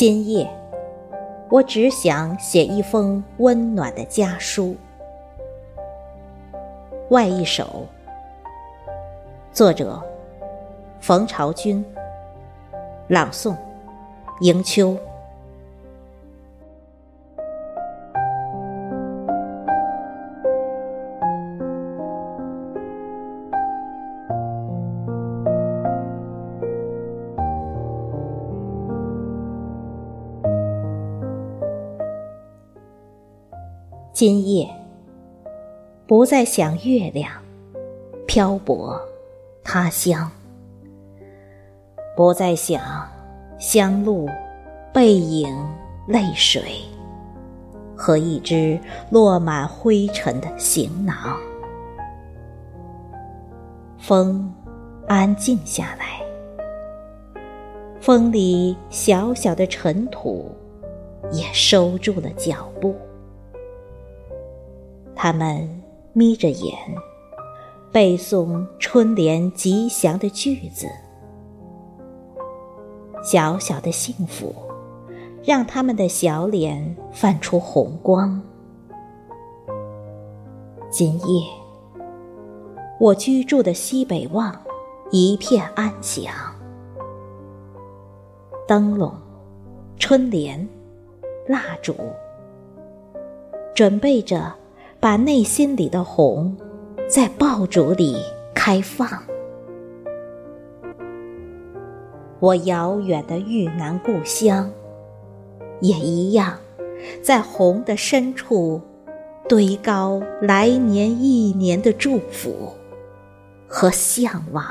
今夜，我只想写一封温暖的家书。外一首，作者冯朝君，朗诵迎秋。今夜，不再想月亮，漂泊他乡；不再想乡路、背影、泪水和一只落满灰尘的行囊。风安静下来，风里小小的尘土也收住了脚步。他们眯着眼，背诵春联吉祥的句子。小小的幸福，让他们的小脸泛出红光。今夜，我居住的西北望一片安详。灯笼、春联、蜡烛，准备着把内心里的红在爆竹里开放。我遥远的豫南故乡也一样，在红的深处堆高来年一年的祝福和向往。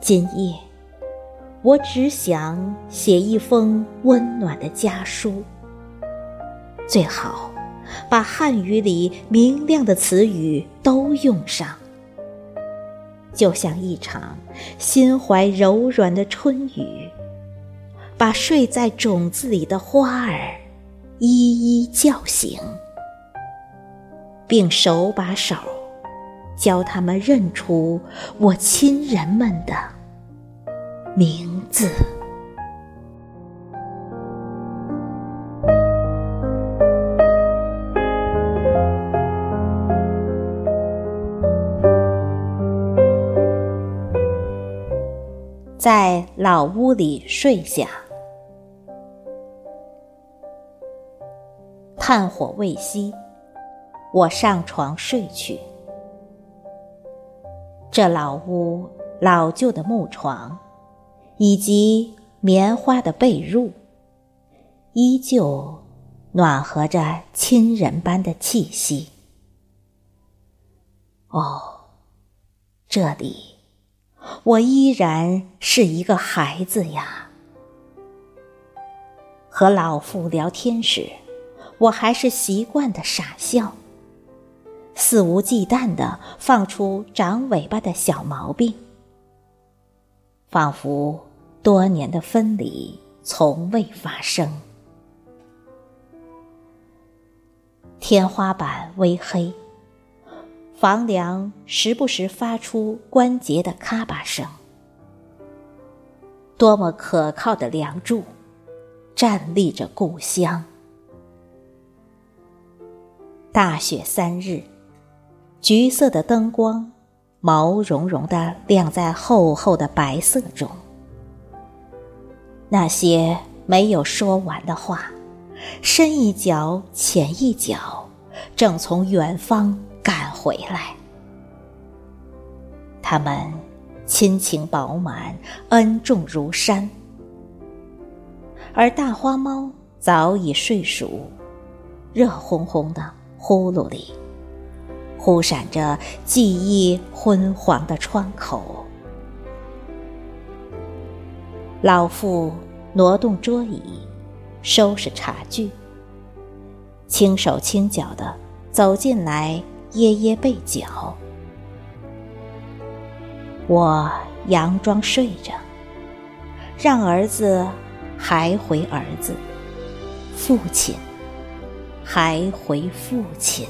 今夜，我只想写一封温暖的家书，最好把汉语里明亮的词语都用上，就像一场心怀柔软的春雨，把睡在种子里的花儿一一叫醒，并手把手教他们认出我亲人们的名字。在老屋里睡下，炭火未熄，我上床睡去。这老屋老旧的木床，以及棉花的被褥，依旧暖和着亲人般的气息。哦，这里我依然是一个孩子呀。和老妇聊天时，我还是习惯的傻笑，肆无忌惮地放出长尾巴的小毛病，仿佛多年的分离从未发生。天花板微黑，房梁时不时发出关节的咔吧声。多么可靠的梁柱，站立着故乡。大雪三日，橘色的灯光毛茸茸地亮在厚厚的白色中。那些没有说完的话，深一脚浅一脚，正从远方赶回来，他们亲情饱满，恩重如山。而大花猫早已睡熟，热烘烘的呼噜里，忽闪着记忆昏黄的窗口。老妇挪动桌椅，收拾茶具，轻手轻脚地走进来，掖掖被角。我佯装睡着，让儿子还回儿子，父亲还回父亲。